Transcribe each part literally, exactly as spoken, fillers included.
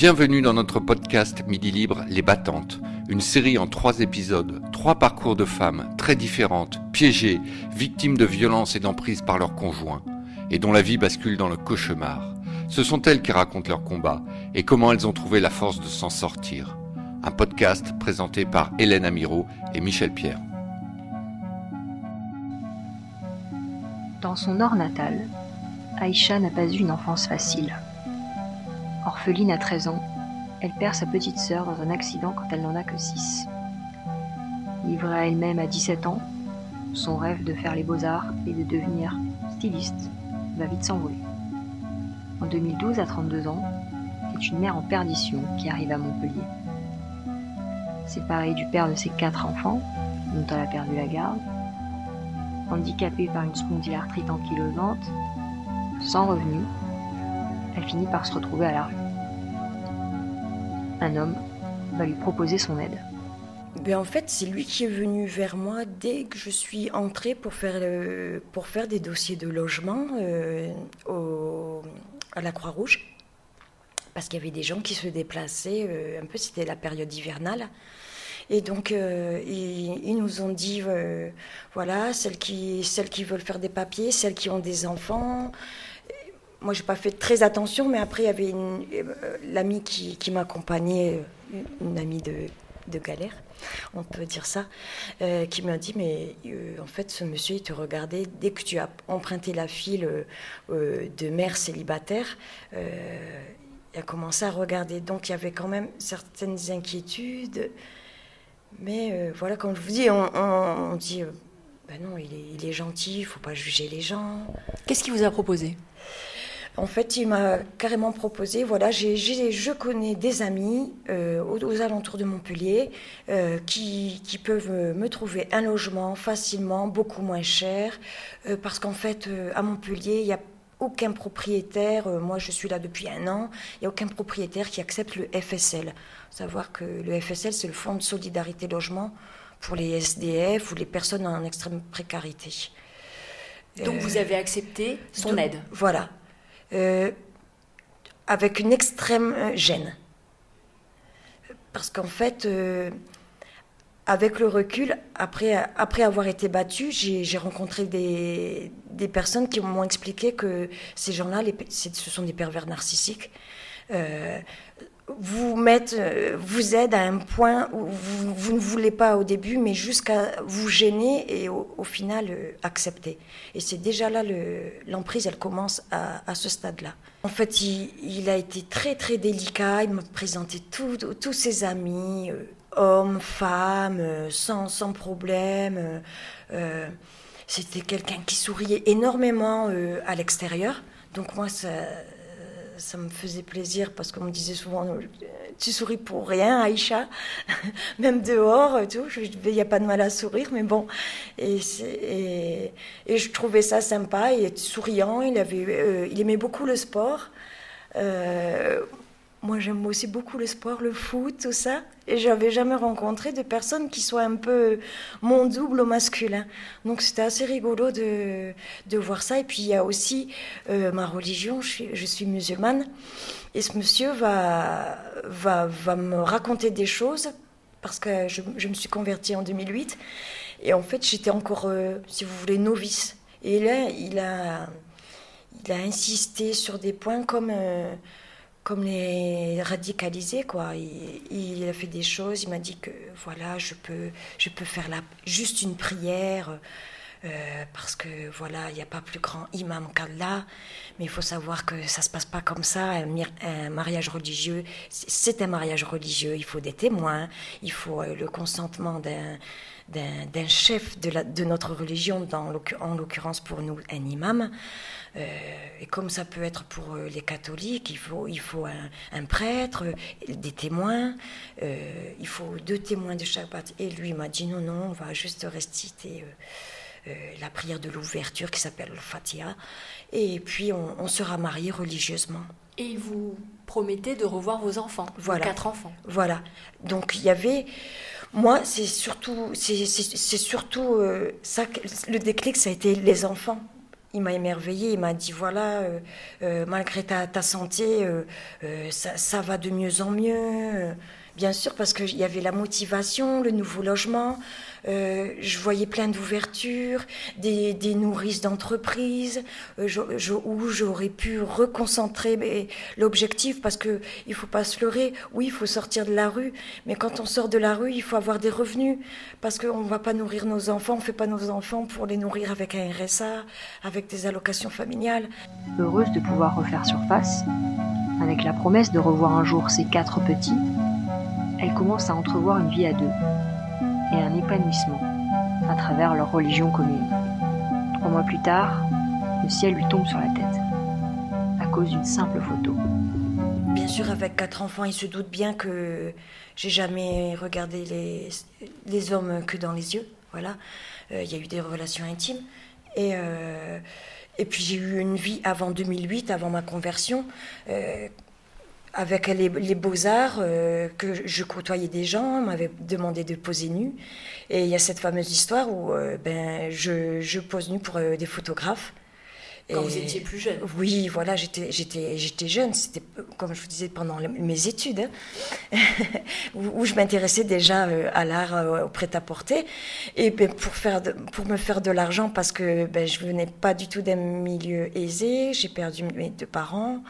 Bienvenue dans notre podcast Midi Libre, Les Battantes, une série en trois épisodes, trois parcours de femmes très différentes, piégées, victimes de violences et d'emprise par leurs conjoints, et dont la vie bascule dans le cauchemar. Ce sont elles qui racontent leur combat et comment elles ont trouvé la force de s'en sortir. Un podcast présenté par Hélène Amiraud et Michel Pierre. Dans son nord natal, Aïcha n'a pas eu une enfance facile. Orpheline à treize ans, elle perd sa petite sœur dans un accident quand elle n'en a que six. Livrée à elle-même à dix-sept ans, son rêve de faire les beaux-arts et de devenir styliste va vite s'envoler. En deux mille douze, à trente-deux ans, c'est une mère en perdition qui arrive à Montpellier. Séparée du père de ses quatre enfants, dont elle a perdu la garde, handicapée par une spondylarthrite ankylosante, sans revenus, elle finit par se retrouver à la rue. Un homme va lui proposer son aide. Ben en fait, c'est lui qui est venu vers moi dès que je suis entrée pour faire, le, pour faire des dossiers de logement euh, au, à la Croix-Rouge. Parce qu'il y avait des gens qui se déplaçaient, euh, un peu c'était la période hivernale. Et donc, euh, ils, ils nous ont dit, euh, voilà, celles qui, celles qui veulent faire des papiers, celles qui ont des enfants... Moi, je n'ai pas fait très attention, mais après, il y avait une, l'amie qui, qui m'accompagnait, une amie de, de galère, on peut dire ça, euh, qui m'a dit, mais euh, en fait, ce monsieur, il te regardait, dès que tu as emprunté la file euh, de mère célibataire, euh, il a commencé à regarder. Donc, il y avait quand même certaines inquiétudes. Mais euh, voilà, comme je vous dis, on, on, on dit, euh, ben non, il est, il est gentil, il ne faut pas juger les gens. Qu'est-ce qu'il vous a proposé ? En fait, il m'a carrément proposé, voilà, j'ai, j'ai, je connais des amis euh, aux, aux alentours de Montpellier euh, qui, qui peuvent me trouver un logement facilement, beaucoup moins cher, euh, parce qu'en fait, euh, à Montpellier, il n'y a aucun propriétaire, euh, moi je suis là depuis un an, il n'y a aucun propriétaire qui accepte le F S L. Savoir que le F S L, c'est le Fonds de solidarité logement pour les S D F ou les personnes en extrême précarité. Donc euh, vous avez accepté son donc, aide. Voilà. Euh, avec une extrême gêne. Parce qu'en fait, euh, avec le recul, après, après avoir été battue, j'ai, j'ai rencontré des, des personnes qui m'ont expliqué que ces gens-là, les, ce sont des pervers narcissiques, euh, vous, mettent, vous aident à un point où vous, vous ne voulez pas au début, mais jusqu'à vous gêner et au, au final euh, accepter. Et c'est déjà là, le, l'emprise, elle commence à, à ce stade-là. En fait, il, il a été très, très délicat. Il m'a présenté tous ses amis, euh, hommes, femmes, euh, sans, sans problème. Euh, c'était quelqu'un qui souriait énormément euh, à l'extérieur. Donc moi, ça... Ça me faisait plaisir parce qu'on me disait souvent « Tu souris pour rien, Aïcha !» Même dehors, tout. Il n'y a pas de mal à sourire, mais bon. Et, et, et je trouvais ça sympa. Il était souriant, il, avait, euh, il aimait beaucoup le sport. Euh, moi, j'aime aussi beaucoup le sport, le foot, tout ça. Et je n'avais jamais rencontré de personne qui soit un peu mon double au masculin. Donc, c'était assez rigolo de, de voir ça. Et puis, il y a aussi euh, ma religion, je suis, je suis musulmane. Et ce monsieur va, va, va me raconter des choses, parce que je, je me suis convertie en deux mille huit. Et en fait, j'étais encore, euh, si vous voulez, novice. Et là, il a, il a insisté sur des points comme... Euh, comme les radicaliser, quoi. Il, il a fait des choses, il m'a dit que, voilà, je peux, je peux faire la, juste une prière, euh, parce que, voilà, il n'y a pas plus grand imam qu'Allah, mais il faut savoir que ça ne se passe pas comme ça, un, un mariage religieux, c'est, c'est un mariage religieux, il faut des témoins, il faut euh, le consentement d'un, d'un, d'un chef de, la, de notre religion, dans l'occur- en l'occurrence pour nous, un imam, Euh, et comme ça peut être pour euh, les catholiques, il faut, il faut un, un prêtre, euh, des témoins, euh, il faut deux témoins de chaque partie. Et lui m'a dit non, non, on va juste réciter euh, euh, la prière de l'ouverture qui s'appelle le Fatiha, et puis on, on sera mariés religieusement. Et vous promettez de revoir vos enfants, voilà. Vos quatre enfants. Voilà. Donc il y avait, moi, c'est surtout, c'est, c'est, c'est surtout euh, ça, le déclic, ça a été les enfants. Il m'a émerveillée, il m'a dit voilà, euh, euh, malgré ta, ta santé, euh, euh, ça, ça va de mieux en mieux. Bien sûr, parce qu'il y avait la motivation, le nouveau logement, euh, je voyais plein d'ouvertures, des, des nourrices d'entreprises, euh, je, je, où j'aurais pu reconcentrer l'objectif, parce qu'il ne faut pas se leurrer, oui, il faut sortir de la rue, mais quand on sort de la rue, il faut avoir des revenus, parce qu'on ne va pas nourrir nos enfants, on ne fait pas nos enfants pour les nourrir avec un R S A, avec des allocations familiales. Heureuse de pouvoir refaire surface, avec la promesse de revoir un jour ces quatre petits, elle commence à entrevoir une vie à deux et un épanouissement à travers leur religion commune. Trois mois plus tard, le ciel lui tombe sur la tête à cause d'une simple photo. Bien sûr, avec quatre enfants, il se doute bien que j'ai jamais regardé les, les hommes que dans les yeux. Voilà, euh, y a eu des relations intimes. Et, euh, et puis j'ai eu une vie avant deux mille huit, avant ma conversion, euh, avec les, les beaux-arts, euh, que je côtoyais des gens, m'avaient demandé de poser nue. Et il y a cette fameuse histoire où euh, ben, je, je pose nue pour euh, des photographes. Quand et, vous étiez plus jeune. Oui, voilà, j'étais, j'étais, j'étais jeune. C'était, comme je vous disais, pendant les, mes études, hein, où, où je m'intéressais déjà euh, à l'art, euh, au prêt-à-porter. Et ben, pour, faire de, pour me faire de l'argent, parce que ben, je venais pas du tout d'un milieu aisé, j'ai perdu mes deux parents.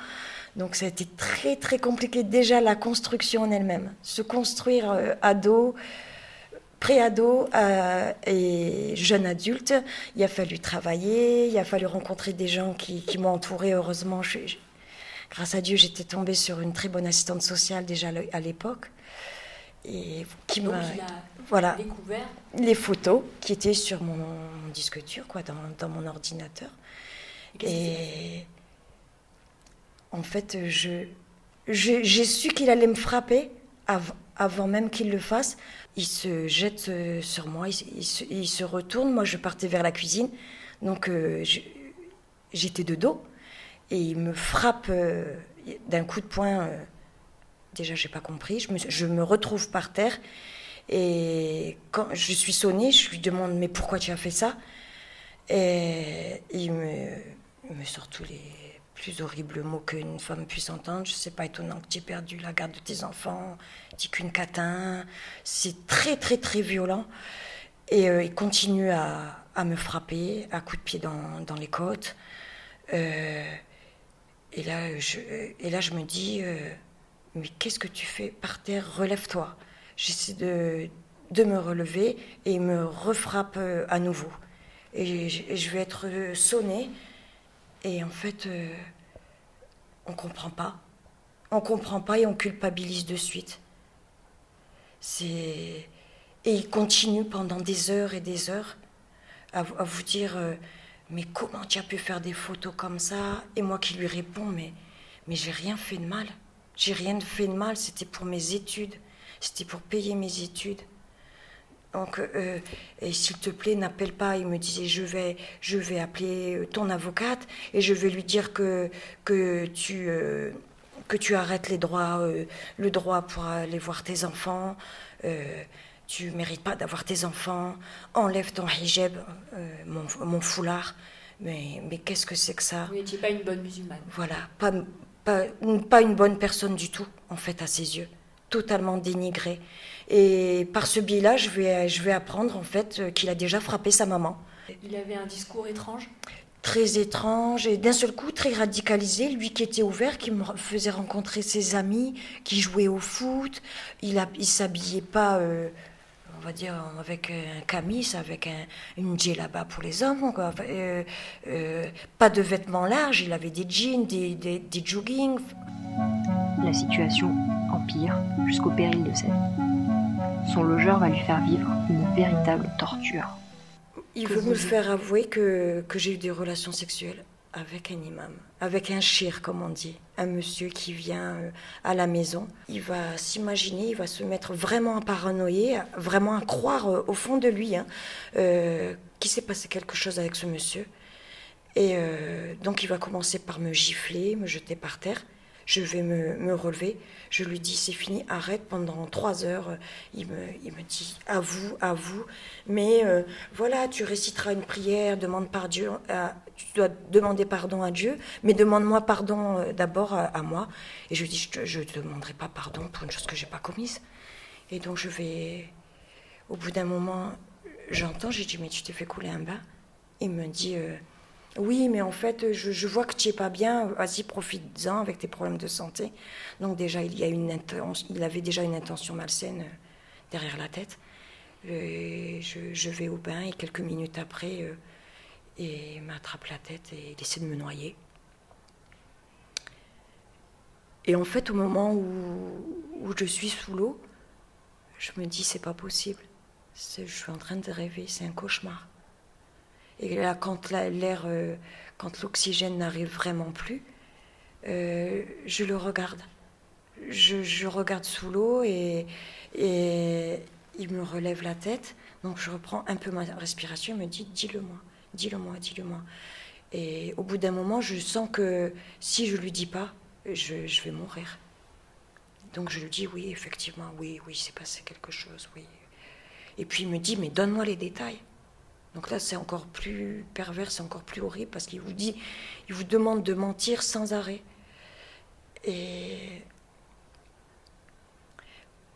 Donc ça a été très très compliqué, déjà la construction en elle-même. Se construire euh, ado, pré-ado euh, et jeune adulte, il a fallu travailler, il a fallu rencontrer des gens qui, qui m'ont entourée. Heureusement, je, je, grâce à Dieu, j'étais tombée sur une très bonne assistante sociale déjà à l'époque. Et qui m'a voilà, découvert les photos qui étaient sur mon, mon disque dur, quoi, dans, dans mon ordinateur. Et... En fait, je, je, j'ai su qu'il allait me frapper av- avant même qu'il le fasse. Il se jette sur moi, il, il, se, il se retourne. Moi, je partais vers la cuisine, donc euh, je, j'étais de dos. Et il me frappe euh, d'un coup de poing. Euh, déjà, je n'ai pas compris. Je me, je me retrouve par terre. Et quand je suis sonnée, je lui demande « Mais pourquoi tu as fait ça ?» Et il me, il me sort tous les... plus horrible mot qu'une femme puisse entendre. Je sais pas, étonnant que tu aies perdu la garde de tes enfants, t'es qu'une catin. C'est très, très, très violent. Et euh, il continue à, à me frapper, à coups de pied dans, dans les côtes. Euh, et, là, je, et là, je me dis, euh, mais qu'est-ce que tu fais par terre? Relève-toi. J'essaie de, de me relever et il me refrappe à nouveau. Et je, et je vais être sonnée. Et en fait, euh, on ne comprend pas. On ne comprend pas et on culpabilise de suite. C'est... Et il continue pendant des heures et des heures à, à vous dire euh, « Mais comment tu as pu faire des photos comme ça ?» Et moi qui lui réponds « Mais, mais j'ai rien fait de mal. J'ai rien fait de mal. C'était pour mes études. C'était pour payer mes études. » Donc, euh, et s'il te plaît, n'appelle pas. Il me disait, je vais, je vais appeler ton avocate et je vais lui dire que, que, tu, euh, que tu arrêtes les droits, euh, le droit pour aller voir tes enfants. Euh, tu ne mérites pas d'avoir tes enfants. Enlève ton hijab, euh, mon, mon foulard. Mais, mais qu'est-ce que c'est que ça? Vous n'étiez pas une bonne musulmane. Voilà, pas, pas, pas une bonne personne du tout, en fait, à ses yeux. Totalement dénigré. Et par ce biais-là, je vais, je vais apprendre en fait qu'il a déjà frappé sa maman. Il avait un discours étrange ? Très étrange et d'un seul coup très radicalisé. Lui qui était ouvert, qui me faisait rencontrer ses amis, qui jouaient au foot. Il ne s'habillait pas, euh, on va dire, avec un camis, avec un, une djellaba pour les hommes. Quoi. Euh, euh, pas de vêtements larges, il avait des jeans, des, des, des joggings. La situation empire jusqu'au péril de sa vie. Son logeur va lui faire vivre une véritable torture. Il veut me faire avouer que, que j'ai eu des relations sexuelles avec un imam, avec un shir, comme on dit, un monsieur qui vient à la maison. Il va s'imaginer, il va se mettre vraiment à paranoïer, vraiment à croire au fond de lui hein, euh, qu'il s'est passé quelque chose avec ce monsieur. Et euh, donc il va commencer par me gifler, me jeter par terre. je vais me, me relever. Je lui dis, c'est fini, arrête. Pendant trois heures, il me, il me dit, à vous, à vous. Mais euh, voilà, tu réciteras une prière, demande par Dieu, à, tu dois demander pardon à Dieu, mais demande-moi pardon euh, d'abord à, à moi. Et je lui dis, je ne te demanderai pas pardon pour une chose que je n'ai pas commise. Et donc je vais, au bout d'un moment, j'entends, j'ai dit, mais tu t'es fait couler un bain. Il me dit, euh, oui, mais en fait, je, je vois que tu n'es pas bien, vas-y, profite-en avec tes problèmes de santé. Donc déjà, il, y a une il avait déjà une intention malsaine derrière la tête. Euh, je, je vais au bain et quelques minutes après, euh, et il m'attrape la tête et il essaie de me noyer. Et en fait, au moment où, où je suis sous l'eau, je me dis, c'est pas possible. Je suis en train de rêver, c'est un cauchemar. Et là, quand l'air, euh, quand l'oxygène n'arrive vraiment plus, euh, je le regarde. Je, je regarde sous l'eau et, et il me relève la tête. Donc je reprends un peu ma respiration. Il me dit, dis-le-moi, dis-le-moi, dis-le-moi. Et au bout d'un moment, je sens que si je ne lui dis pas, je, je vais mourir. Donc je lui dis, oui, effectivement, oui, oui, c'est passé quelque chose, oui. Et puis il me dit, mais donne-moi les détails. Donc là, c'est encore plus pervers, c'est encore plus horrible, parce qu'il vous dit, il vous demande de mentir sans arrêt. Et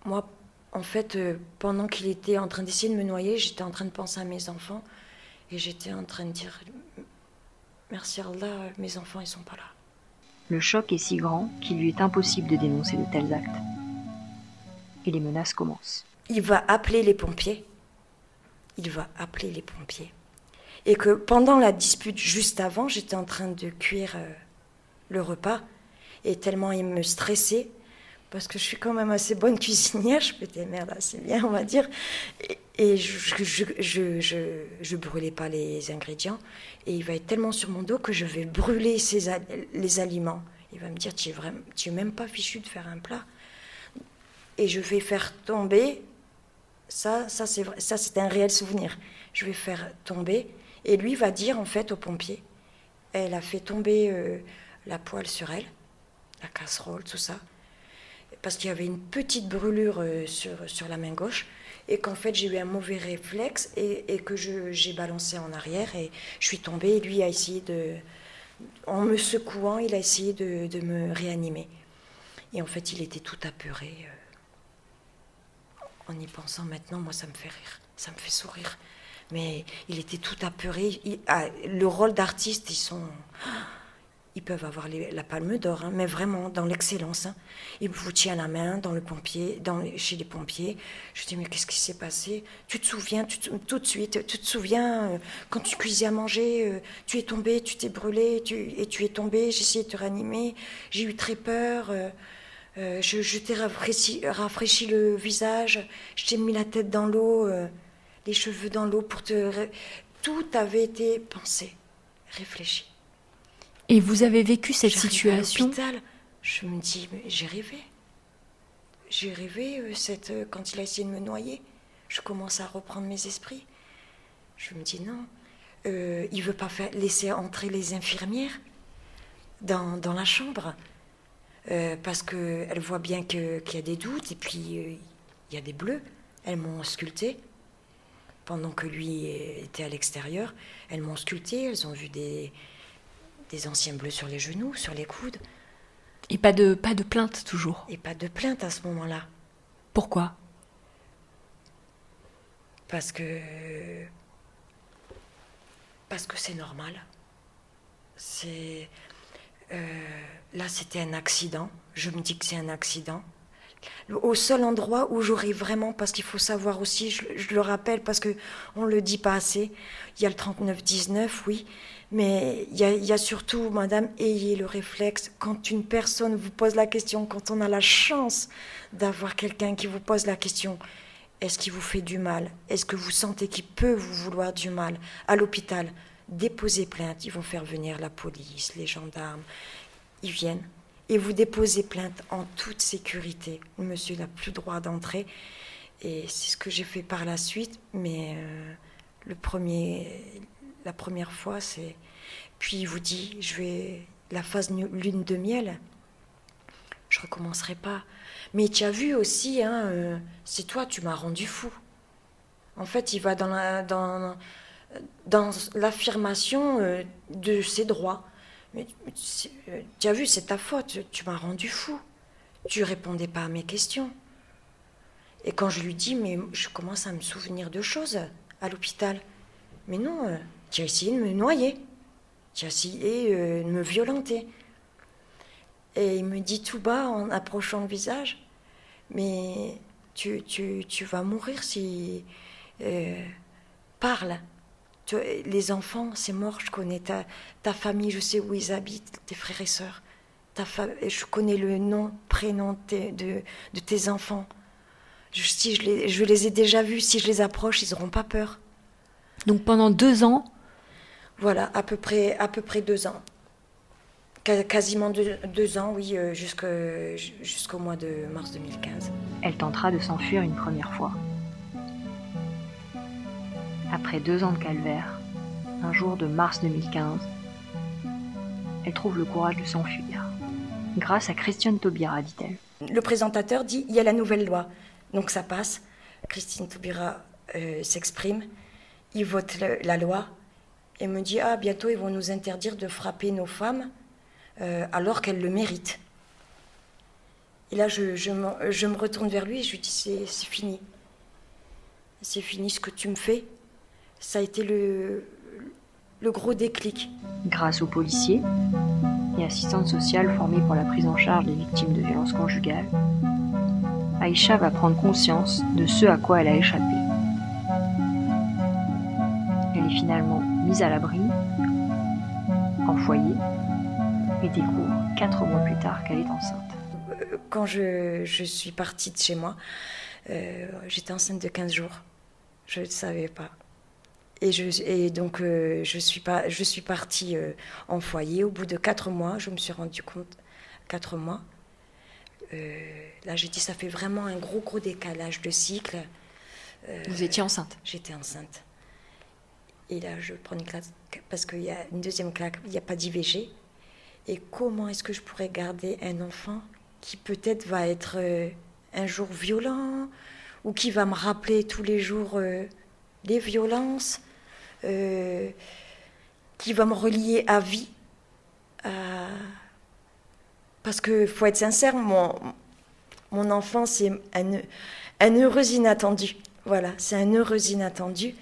moi, en fait, pendant qu'il était en train d'essayer de me noyer, j'étais en train de penser à mes enfants, et j'étais en train de dire, merci Allah, mes enfants, ils sont pas là. Le choc est si grand qu'il lui est impossible de dénoncer de tels actes. Et les menaces commencent. Il va appeler les pompiers. Il va appeler les pompiers. Et que pendant la dispute, juste avant, j'étais en train de cuire euh, le repas. Et tellement il me stressait, parce que je suis quand même assez bonne cuisinière, je pétais merde assez bien, on va dire. Et, et je, je, je, je, je brûlais pas les ingrédients. Et il va être tellement sur mon dos que je vais brûler ses, les aliments. Il va me dire, tu n'es même pas fichu de faire un plat. Et je vais faire tomber... Ça, ça c'est vrai. Ça, c'est un réel souvenir. Je vais faire tomber. Et lui va dire, en fait, aux pompiers, elle a fait tomber euh, la poêle sur elle, la casserole, tout ça, parce qu'il y avait une petite brûlure euh, sur, sur la main gauche, et qu'en fait, j'ai eu un mauvais réflexe, et, et que j'ai balancé en arrière, et je suis tombée, et lui a essayé de... En me secouant, il a essayé de, de me réanimer. Et en fait, il était tout apeuré. Euh, En y pensant maintenant, moi, ça me fait rire, ça me fait sourire. Mais il était tout apeuré. Il, ah, le rôle d'artiste, ils sont... Ils peuvent avoir les, la palme d'or, hein, mais vraiment, dans l'excellence. Hein. Il vous tient la main dans le pompier, dans, chez les pompiers. Je dis, mais qu'est-ce qui s'est passé? Tu te souviens, tu te, tout de suite, tu te souviens, euh, quand tu cuisais à manger, euh, tu es tombé, tu t'es brûlé, tu, et tu es tombé, j'ai essayé de te réanimer, j'ai eu très peur... Euh, Euh, je, je t'ai rafraîchi, rafraîchi le visage, je t'ai mis la tête dans l'eau, euh, les cheveux dans l'eau pour te... Tout avait été pensé, réfléchi. Et vous avez vécu cette situation? J'arrive à l'hôpital, je me dis, j'ai rêvé. J'ai rêvé euh, cette, euh, quand il a essayé de me noyer. Je commence à reprendre mes esprits. Je me dis non, euh, il ne veut pas faire, laisser entrer les infirmières dans, dans la chambre. Euh, parce qu'elle voit bien qu'il qu'il y a des doutes, et puis euh, il y a des bleus. Elles m'ont sculpté, pendant que lui était à l'extérieur. Elles m'ont sculpté, elles ont vu des, des anciens bleus sur les genoux, sur les coudes. Et pas de, pas de plainte toujours? Et pas de plainte à ce moment-là. Pourquoi? Parce que... Parce que c'est normal. C'est... Euh, là, c'était un accident. Je me dis que c'est un accident. Au seul endroit où j'aurais vraiment, parce qu'il faut savoir aussi, je, je le rappelle, parce qu'on ne le dit pas assez, il y a le trente-neuf dix-neuf, oui, mais il y, a, il y a surtout, madame, ayez le réflexe, quand une personne vous pose la question, quand on a la chance d'avoir quelqu'un qui vous pose la question, est-ce qu'il vous fait du mal? Est-ce que vous sentez qu'il peut vous vouloir du mal? À l'hôpital, déposez plainte, ils vont faire venir la police, les gendarmes, ils viennent, et vous déposez plainte en toute sécurité. Le monsieur n'a plus droit d'entrer, et c'est ce que j'ai fait par la suite, mais euh, le premier, la première fois, c'est... Puis il vous dit, je vais... La phase lune de miel, recommencerai pas. Mais tu as vu aussi, hein, euh, c'est toi, tu m'as rendu fou. En fait, il va dans la, dans, dans l'affirmation euh, de ses droits. Mais euh, tu as vu, c'est ta faute, tu m'as rendu fou. Tu répondais pas à mes questions. Et quand je lui dis, mais je commence à me souvenir de choses à l'hôpital. Mais non, euh, tu as essayé de me noyer. Tu as essayé euh, de me violenter. Et il me dit tout bas en approchant le visage, mais tu, tu, tu vas mourir si... Euh, parle. Tu, les enfants, c'est mort, je connais ta, ta famille, je sais où ils habitent, tes frères et sœurs. Ta fa... Je connais le nom, prénom de, de, de tes enfants. Je, si je, les, je les ai déjà vus, si je les approche, ils n'auront pas peur. Donc pendant deux ans? Voilà, à peu près, à peu près deux ans. Quasiment deux, deux ans, oui, jusqu'au jusqu'au mois de mars deux mille quinze. Elle tentera de s'enfuir une première fois. Après deux ans de calvaire, un jour de mars deux mille quinze, elle trouve le courage de s'enfuir. Grâce à Christiane Taubira, dit-elle. Le présentateur dit, il y a la nouvelle loi. Donc ça passe. Christiane Taubira euh, s'exprime, il vote le, la loi et me dit, ah, bientôt ils vont nous interdire de frapper nos femmes. Euh, alors qu'elle le mérite. Et là, je, je, me, je me retourne vers lui et je lui dis, c'est fini. C'est fini ce que tu me fais. Ça a été le, le gros déclic. Grâce aux policiers et assistantes sociales formées pour la prise en charge des victimes de violences conjugales, Aïcha va prendre conscience de ce à quoi elle a échappé. Elle est finalement mise à l'abri, en foyer, et découvre quatre mois plus tard qu'elle est enceinte. Quand je, je suis partie de chez moi, euh, j'étais enceinte de quinze jours. Je ne savais pas. Et, je, et donc, euh, je, suis pas, je suis partie euh, en foyer. Au bout de quatre mois, je me suis rendue compte, quatre mois, euh, là, j'ai dit, ça fait vraiment un gros, gros décalage de cycle. Euh, Vous étiez enceinte? J'étais enceinte. Et là, je prends une claque, parce qu'il y a une deuxième claque, il n'y a pas d'I V G. Et comment est-ce que je pourrais garder un enfant qui peut-être va être euh, un jour violent ou qui va me rappeler tous les jours euh, les violences, euh, qui va me relier à vie à... Parce que, faut être sincère, mon, mon enfant, c'est un, un heureux inattendu. Voilà, c'est un heureux inattendu.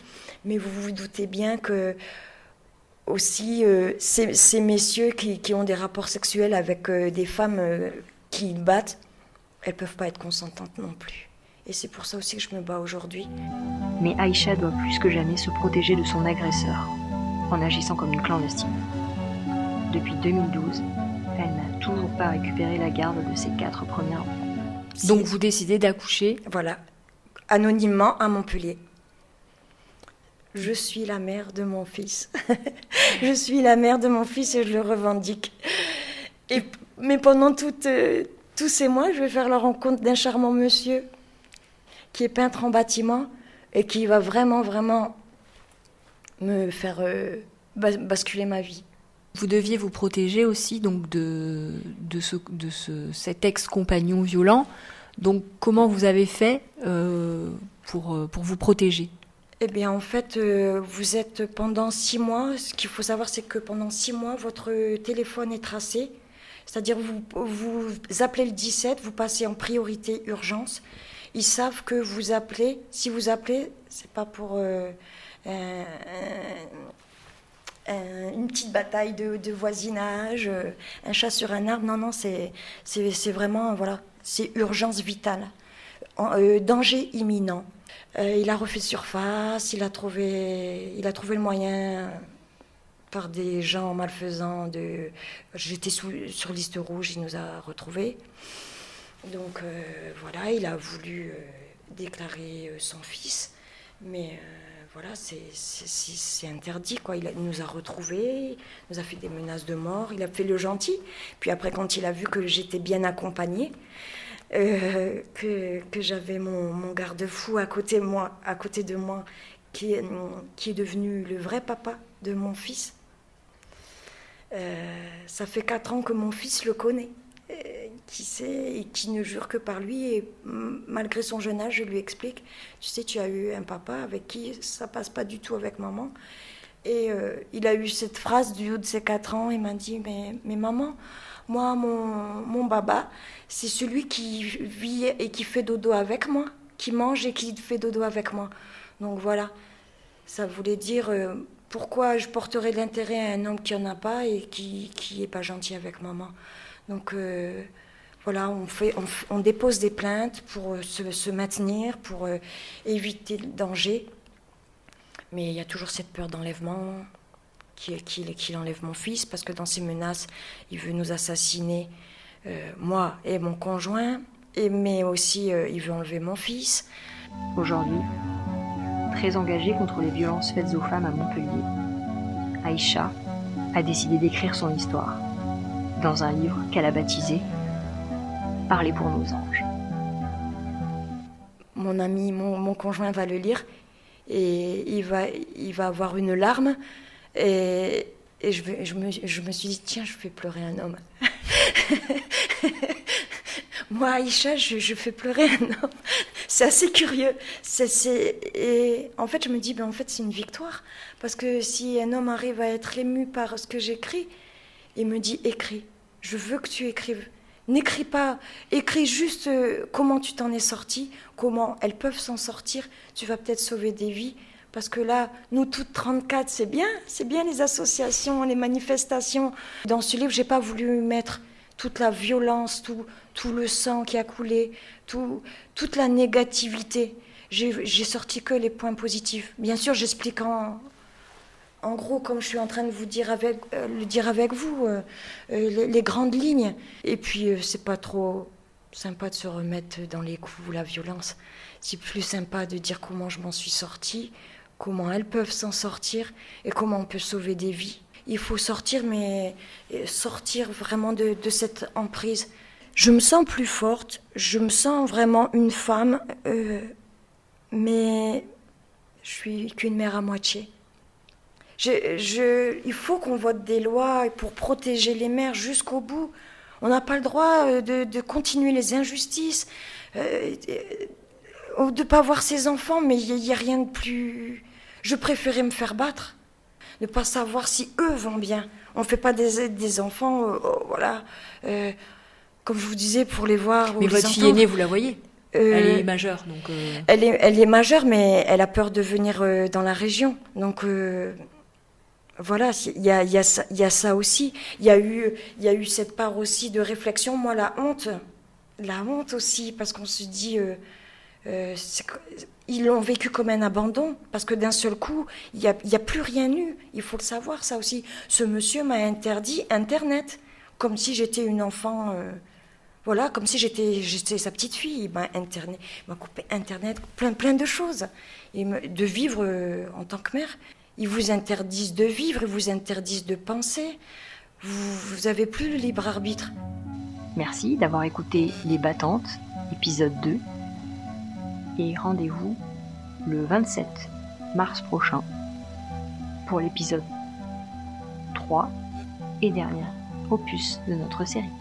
Mais vous vous doutez bien que... aussi euh, ces, ces messieurs qui, qui ont des rapports sexuels avec euh, des femmes euh, qui battent, elles ne peuvent pas être consentantes non plus. Et c'est pour ça aussi que je me bats aujourd'hui. Mais Aïcha doit plus que jamais se protéger de son agresseur, en agissant comme une clandestine. Depuis deux mille douze, elle n'a toujours pas récupéré la garde de ses quatre premières enfants. Donc vous décidez d'accoucher? Voilà, anonymement à Montpellier. Je suis la mère de mon fils. Je suis la mère de mon fils et je le revendique. Et, mais pendant tout, euh, tous ces mois, je vais faire la rencontre d'un charmant monsieur qui est peintre en bâtiment et qui va vraiment, vraiment me faire euh, bas, basculer ma vie. Vous deviez vous protéger aussi donc, de, de, ce, de ce, cet ex-compagnon violent. Donc comment vous avez fait euh, pour, pour vous protéger? Eh bien, en fait, euh, vous êtes pendant six mois. Ce qu'il faut savoir, c'est que pendant six mois, votre téléphone est tracé. C'est-à-dire, vous, vous appelez le dix-sept, vous passez en priorité urgence. Ils savent que vous appelez. Si vous appelez, c'est pas pour euh, euh, euh, une petite bataille de, de voisinage, euh, un chat sur un arbre. Non, non, c'est vraiment, voilà, c'est urgence vitale. En, euh, danger imminent. Euh, il a refait surface, il a trouvé, il a trouvé le moyen par des gens malfaisants de... J'étais sur liste rouge, il nous a retrouvés. Donc euh, voilà, il a voulu euh, déclarer son fils, mais euh, voilà, c'est interdit, quoi. Il, a, il nous a retrouvés, il nous a fait des menaces de mort, il a fait le gentil. Puis après, quand il a vu que j'étais bien accompagnée, Euh, que, que j'avais mon, mon garde-fou à côté, moi, à côté de moi, qui, qui est devenu le vrai papa de mon fils. Euh, ça fait quatre ans que mon fils le connaît, euh, qui sait et qui ne jure que par lui. Et malgré son jeune âge, je lui explique, tu sais, tu as eu un papa avec qui ça passe pas du tout avec maman. Et euh, il a eu cette phrase du haut de ses quatre ans, il m'a dit, mais, mais maman, moi, mon, mon baba, c'est celui qui vit et qui fait dodo avec moi, qui mange et qui fait dodo avec moi. Donc voilà, ça voulait dire euh, pourquoi je porterais l'intérêt à un homme qui n'en a pas et qui n'est pas gentil avec maman. Donc euh, voilà, on, fait, on, on dépose des plaintes pour euh, se, se maintenir, pour euh, éviter le danger. Mais il y a toujours cette peur d'enlèvement, qu'il qu'il, qu'il enlève mon fils, parce que dans ses menaces, il veut nous assassiner, euh, moi et mon conjoint, et, mais aussi euh, il veut enlever mon fils. Aujourd'hui, très engagée contre les violences faites aux femmes à Montpellier, Aïcha a décidé d'écrire son histoire dans un livre qu'elle a baptisé « Parler pour nos anges ». Mon ami, mon, mon conjoint va le lire. Et il va, il va avoir une larme. Et, et je, je, me, je me suis dit, tiens, je fais pleurer un homme. Moi, Aïcha, je, je fais pleurer un homme. C'est assez curieux. C'est, c'est, et en fait, je me dis, ben, en fait, c'est une victoire. Parce que si un homme arrive à être ému par ce que j'écris, il me dit, écris. Je veux que tu écrives. N'écris pas, écris juste comment tu t'en es sortie, comment elles peuvent s'en sortir. Tu vas peut-être sauver des vies, parce que là, nous toutes trente-quatre, c'est bien, c'est bien les associations, les manifestations. Dans ce livre, j'ai pas voulu mettre toute la violence, tout, tout le sang qui a coulé, tout, toute la négativité. J'ai, j'ai sorti que les points positifs. Bien sûr, j'explique en... En gros, comme je suis en train de vous dire avec, euh, le dire avec vous, euh, euh, les, les grandes lignes. Et puis, euh, c'est pas trop sympa de se remettre dans les coups ou la violence. C'est plus sympa de dire comment je m'en suis sortie, comment elles peuvent s'en sortir et comment on peut sauver des vies. Il faut sortir, mais sortir vraiment de, de cette emprise. Je me sens plus forte, je me sens vraiment une femme, euh, mais je suis qu'une mère à moitié. Je, je, il faut qu'on vote des lois pour protéger les mères jusqu'au bout. On n'a pas le droit de, de continuer les injustices, euh, de ne pas voir ses enfants, mais il n'y a, a rien de plus... Je préférais me faire battre, ne pas savoir si eux vont bien. On ne fait pas des, des enfants, euh, euh, voilà, euh, comme je vous disais, pour les voir... Mais votre fille aînée, vous la voyez ? Euh, elle est majeure, donc... Euh... Elle, est, elle est majeure, mais elle a peur de venir euh, dans la région, donc... Euh, Voilà, il y a, y, a y a ça aussi. Il y a eu, il y a eu cette part aussi de réflexion. Moi, la honte, la honte aussi, parce qu'on se dit, euh, euh, ils l'ont vécu comme un abandon, parce que d'un seul coup, il n'y a, y a plus rien eu. Il faut le savoir, ça aussi. Ce monsieur m'a interdit Internet, comme si j'étais une enfant... Euh, voilà, comme si j'étais, j'étais sa petite fille. Il m'a, internet, il m'a coupé Internet, plein, plein de choses, et de vivre euh, en tant que mère. Ils vous interdisent de vivre, ils vous interdisent de penser. Vous n'avez plus le libre arbitre. Merci d'avoir écouté Les Battantes, épisode deux. Et rendez-vous le vingt-sept mars prochain pour l'épisode trois et dernier opus de notre série.